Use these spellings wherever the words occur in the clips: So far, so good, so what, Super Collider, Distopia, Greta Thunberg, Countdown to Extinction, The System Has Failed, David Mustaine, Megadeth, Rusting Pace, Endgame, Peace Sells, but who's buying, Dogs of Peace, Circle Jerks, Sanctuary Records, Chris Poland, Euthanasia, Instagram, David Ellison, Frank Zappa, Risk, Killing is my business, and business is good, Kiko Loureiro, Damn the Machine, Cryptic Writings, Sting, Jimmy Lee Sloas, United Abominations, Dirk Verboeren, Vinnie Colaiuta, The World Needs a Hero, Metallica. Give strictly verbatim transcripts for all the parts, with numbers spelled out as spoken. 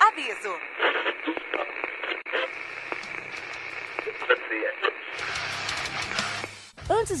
Aviso. Antes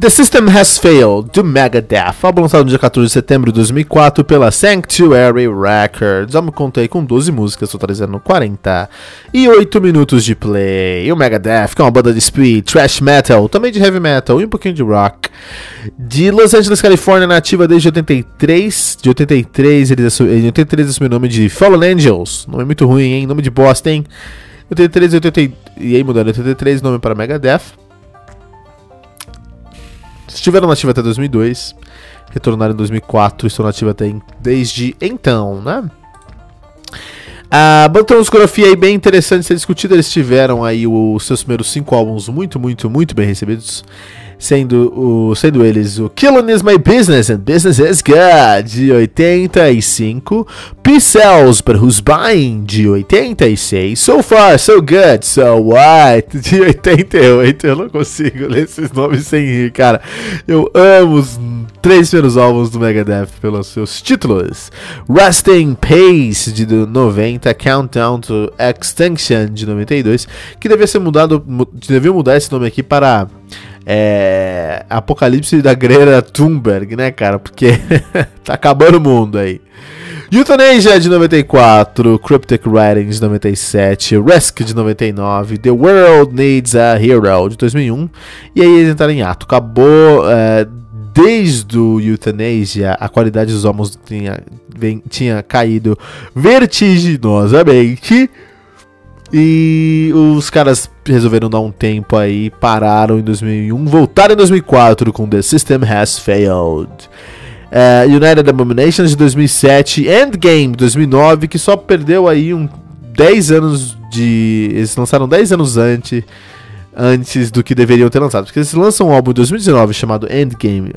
The System Has Failed, do Megadeth, álbum lançado no dia quatorze de setembro de dois mil e quatro pela Sanctuary Records. Eu me contei com doze músicas, totalizando quarenta e oito minutos de play. E o Megadeth, que é uma banda de speed, thrash metal, também de heavy metal e um pouquinho de rock, de Los Angeles, Califórnia, nativa desde oitenta e três. De oitenta e três, eles assumiram, em oitenta e três assumiu o nome de Fallen Angels, nome muito ruim, hein? Nome de bosta, hein? oitenta e três, oitenta e... E aí mudando, oitenta e três, nome para Megadeth. Estiveram nativa até dois mil e dois, retornaram em dois mil e quatro e estão nativa até em, desde então, né? A banda tem uma discografia aí bem interessante de ser discutida. Eles tiveram aí os seus primeiros cinco álbuns muito, muito, muito bem recebidos, sendo, o, sendo eles o Killing is my business, and business is good, de oitenta e cinco, Peace Sells, but who's buying, de oitenta e seis, So far, so good, so what, de oitenta e oito. Eu não consigo ler esses nomes sem rir, cara. Eu amo os três primeiros álbuns do Megadeth pelos seus títulos: Rusting Pace, de noventa, Countdown to Extinction, de noventa e dois, que devia ser mudado, devia mudar esse nome aqui para É, Apocalipse da Greta Thunberg, né, cara? Porque tá acabando o mundo aí. Euthanasia, de noventa e quatro, Cryptic Writings, de noventa e sete, Risk, de noventa e nove, The World Needs a Hero, de dois mil e um. E aí eles entraram em ato. Acabou, é, desde o Euthanasia, a qualidade dos homens tinha, tinha caído vertiginosamente. E os caras resolveram dar um tempo aí, pararam em dois mil e um, voltaram em dois mil e quatro com The System Has Failed. Uh, United Abominations, de dois mil e sete, Endgame, de dois mil e nove, que só perdeu aí um dez anos de... Eles lançaram dez anos antes, antes do que deveriam ter lançado. Porque eles lançam um álbum em dois mil e dezenove chamado Endgame,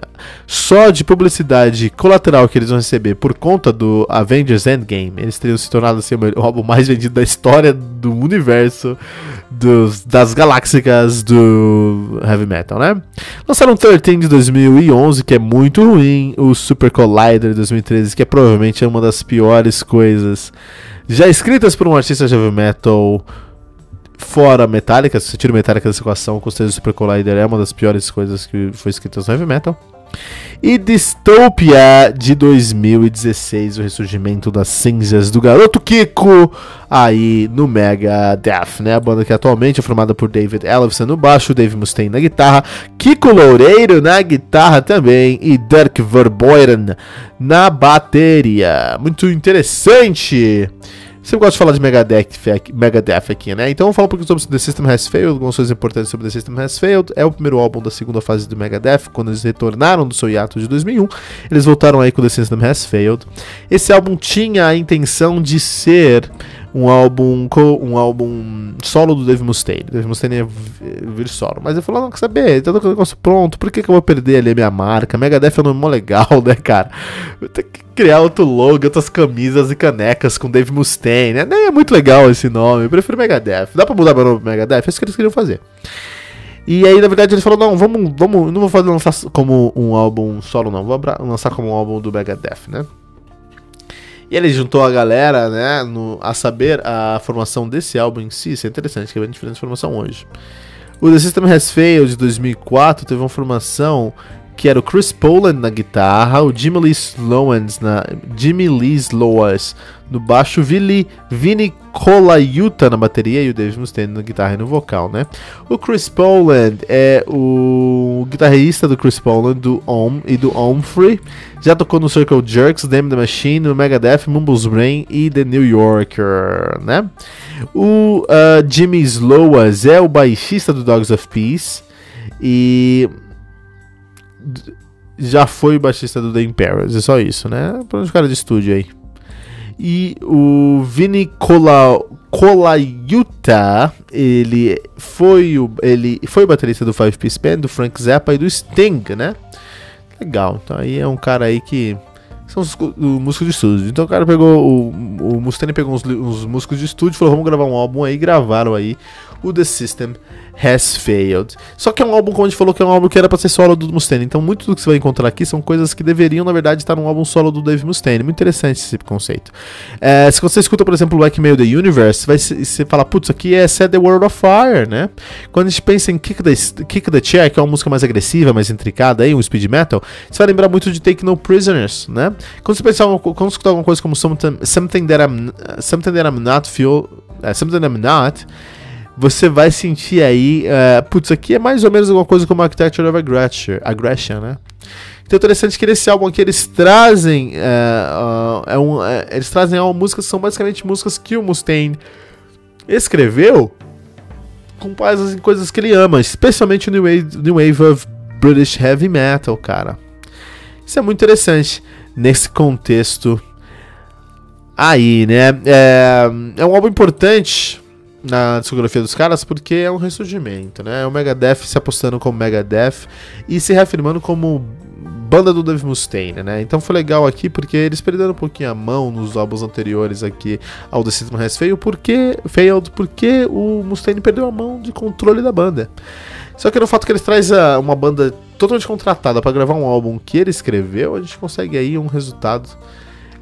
só de publicidade colateral que eles vão receber por conta do Avengers Endgame. Eles teriam se tornado assim, o álbum mais vendido da história do universo, dos, das galáxicas do heavy metal, né? Lançaram o treze, de dois mil e onze, que é muito ruim, o Super Collider, de dois mil e treze, que é provavelmente uma das piores coisas já escritas por um artista de heavy metal. Fora Metallica, se você tira Metallica dessa equação, com certeza o Super Collider é uma das piores coisas que foi escrita no heavy metal. E Distopia, de dois mil e dezesseis, o ressurgimento das cinzas do garoto Kiko aí no Megadeth, né? A banda que atualmente é formada por David Ellison no baixo, David Mustaine na guitarra, Kiko Loureiro na guitarra também e Dirk Verboeren na bateria. Muito interessante. Sempre gosto de falar de Megadeth, Megadeth aqui, né? Então eu falo um pouco sobre The System Has Failed, algumas coisas importantes sobre The System Has Failed. É o primeiro álbum da segunda fase do Megadeth, quando eles retornaram do seu hiato de dois mil e um. Eles voltaram aí com The System Has Failed. Esse álbum tinha a intenção de ser um álbum, um álbum solo do David Mustaine. David Mustaine ia vir solo. Mas ele falou, não, quer saber? Tá com o negócio pronto, por que, que eu vou perder ali a minha marca? Megadeth é um nome mó legal, né, cara? Vou ter que criar outro logo, outras camisas e canecas com David Mustaine, né? Nem é muito legal esse nome, eu prefiro Megadeth. Dá pra mudar meu nome pro Megadeth? É isso que eles queriam fazer. E aí, na verdade, ele falou, não, vamos, vamos, não vou fazer lançar como um álbum solo, não. Vou lançar como um álbum do Megadeth, né? E ele juntou a galera, né, no, a saber a formação desse álbum em si. Isso é interessante, que é bem diferente da formação hoje. O The System Has Failed, de dois mil e quatro, teve uma formação que era o Chris Poland na guitarra, o Jimmy Lee Sloas, na, Jimmy Lee Sloas no baixo, o Vinnie Colaiuta na bateria e o David Mustaine na guitarra e no vocal, né? O Chris Poland é o guitarrista do Chris Poland, do Om e do Omfrey. Já tocou no Circle Jerks, Damn the Machine, no Megadeth, Mumbles Brain e The New Yorker, né? O uh, Jimmy Sloas é o baixista do Dogs of Peace e... já foi o baixista do The Imperials, é só isso, né? Para os caras de estúdio aí. E o Vinnie Colaiuta, ele foi o ele foi o baterista do Five Piece Band, do Frank Zappa e do Sting, né? Legal. Então aí é um cara aí que são os, o músico de estúdio. Então o cara pegou o, o Mustaine pegou uns, uns músicos de estúdio e falou, vamos gravar um álbum aí, gravaram aí o The System Has Failed. Só que é um álbum, como a gente falou, que é um álbum que era pra ser solo do Mustaine. Então muito do que você vai encontrar aqui são coisas que deveriam, na verdade, estar num álbum solo do Dave Mustaine. Muito interessante esse conceito. É, se você escuta, por exemplo, o Black Mail The Universe, vai se, se falar, putz, aqui é Set The World of Fire, né? Quando a gente pensa em Kick the, Kick the Chair, que é uma música mais agressiva, mais intricada, aí, um speed metal, você vai lembrar muito de Take No Prisoners, né? Quando você pensar, quando escutar alguma coisa como Something, something, that, I'm, something that I'm Not Feel... Uh, something That I'm Not... você vai sentir aí, uh, putz, aqui é mais ou menos alguma coisa como Architecture of Aggression, aggression, né? Então é interessante que nesse álbum aqui eles trazem, uh, uh, é um, uh, eles trazem uh, músicas que são basicamente músicas que o Mustaine escreveu com bases em coisas que ele ama, especialmente o New Wave, New Wave of British Heavy Metal, cara. Isso é muito interessante nesse contexto aí, né? É, é um álbum importante na discografia dos caras, porque é um ressurgimento, né? É o Megadeth se apostando como Megadeth e se reafirmando como banda do Dave Mustaine, né? Então foi legal aqui, porque eles perderam um pouquinho a mão nos álbuns anteriores aqui ao The System Has Failed, porque, failed, porque o Mustaine perdeu a mão de controle da banda. Só que no fato que eles trazem uma banda totalmente contratada para gravar um álbum que ele escreveu, a gente consegue aí um resultado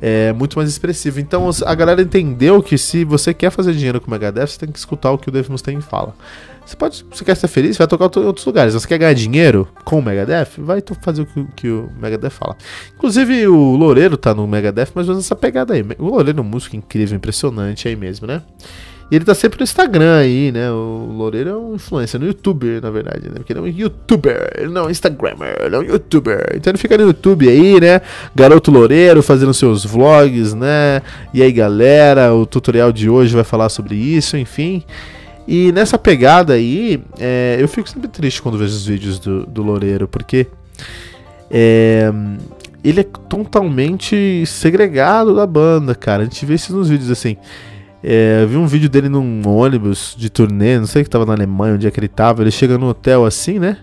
é muito mais expressivo. Então a galera entendeu que se você quer fazer dinheiro com o Megadeth, você tem que escutar o que o Dave Mustaine fala. Você pode, você quer ser feliz, vai tocar em outros lugares. Você quer ganhar dinheiro com o Megadeth, vai fazer o que, que o Megadeth fala. Inclusive o Loureiro tá no Megadeth, mas usa essa pegada aí. O Loureiro é um músico incrível, impressionante aí mesmo, né? E ele tá sempre no Instagram aí, né? O Loureiro é um influencer, no YouTuber, na verdade, né? Porque ele é um YouTuber, ele não é um Instagrammer, ele é um YouTuber. Então ele fica no YouTube aí, né? Garoto Loureiro fazendo seus vlogs, né? E aí, galera, o tutorial de hoje vai falar sobre isso, enfim. E nessa pegada aí, é, eu fico sempre triste quando vejo os vídeos do, do Loureiro, porque... É... ele é totalmente segregado da banda, cara. A gente vê isso nos vídeos, assim... É, eu vi um vídeo dele num ônibus de turnê, não sei que tava na Alemanha, onde é que ele tava, ele chega no hotel assim, né?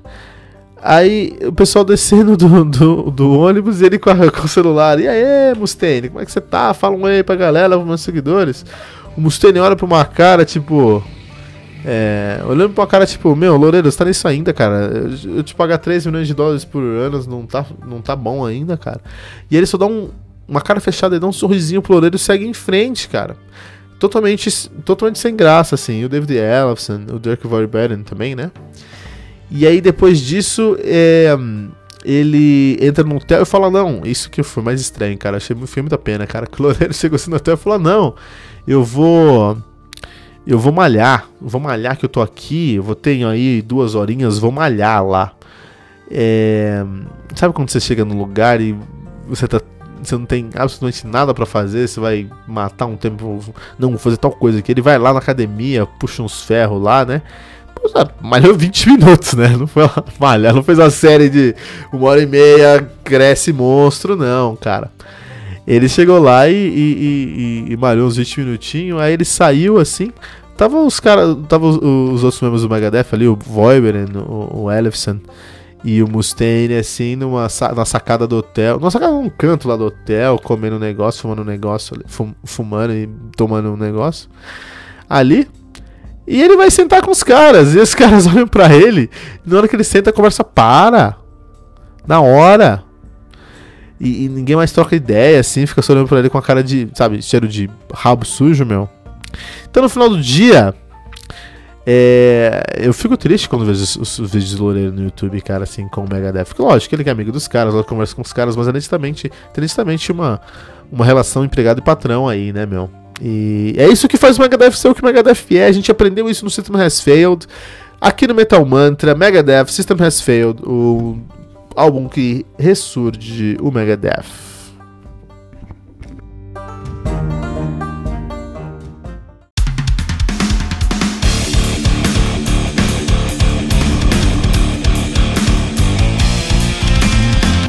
Aí o pessoal descendo do, do, do ônibus e ele com, a, com o celular, e aí, Mustaine, como é que você tá? Fala um aí pra galera, pros meus seguidores. O Mustaine olha pra uma cara, tipo... É, olhando pra uma cara, tipo, meu, Loureiro, você tá nisso ainda, cara? Eu, eu te pagar três milhões de dólares por ano, não tá, não tá bom ainda, cara. E ele só dá um, uma cara fechada e dá um sorrisinho pro Loureiro e segue em frente, cara. Totalmente, totalmente sem graça, assim. O David Ellison, o Dirk Verboeren também, né? E aí, depois disso, é, ele entra no hotel e fala, não, isso que foi mais estranho, cara. Achei muito a pena, cara. O Loureiro chegou assim no hotel e falou, não, eu vou... Eu vou malhar, vou malhar que eu tô aqui, eu vou ter aí duas horinhas, vou malhar lá. É, sabe quando você chega num lugar e você tá... você não tem absolutamente nada pra fazer, você vai matar um tempo, não, fazer tal coisa que ele vai lá na academia, puxa uns ferros lá, né? Pois é, malhou vinte minutos, né? Não foi uma malha, não fez uma série de uma hora e meia, cresce monstro, não, cara. Ele chegou lá e, e, e, e malhou uns vinte minutinhos, aí ele saiu assim, tava os caras, tava os, os outros membros do Megadeth ali, o Verboeren, o, o Ellison, e o Mustaine, assim, numa na sacada do hotel, numa sacada num canto lá do hotel, comendo um negócio, fumando um negócio, fum, fumando e tomando um negócio, ali, E ele vai sentar com os caras, e os caras olham pra ele, e na hora que ele senta a conversa para, na hora, e, e ninguém mais troca ideia, assim, fica só olhando pra ele com a cara de, sabe, cheiro de rabo sujo, meu. Então no final do dia, é, eu fico triste quando vejo os, os, os vídeos do Loureiro no YouTube, cara, assim, com o Megadeth. Lógico, ele que é amigo dos caras, lógico, conversa com os caras, mas é nitidamente, tem nitidamente uma, uma relação empregado e patrão aí, né, meu. E é isso que faz o Megadeth ser o que o Megadeth é. A gente aprendeu isso no System Has Failed, aqui no Metal Mantra, Megadeth, System Has Failed, o álbum que ressurge o Megadeth.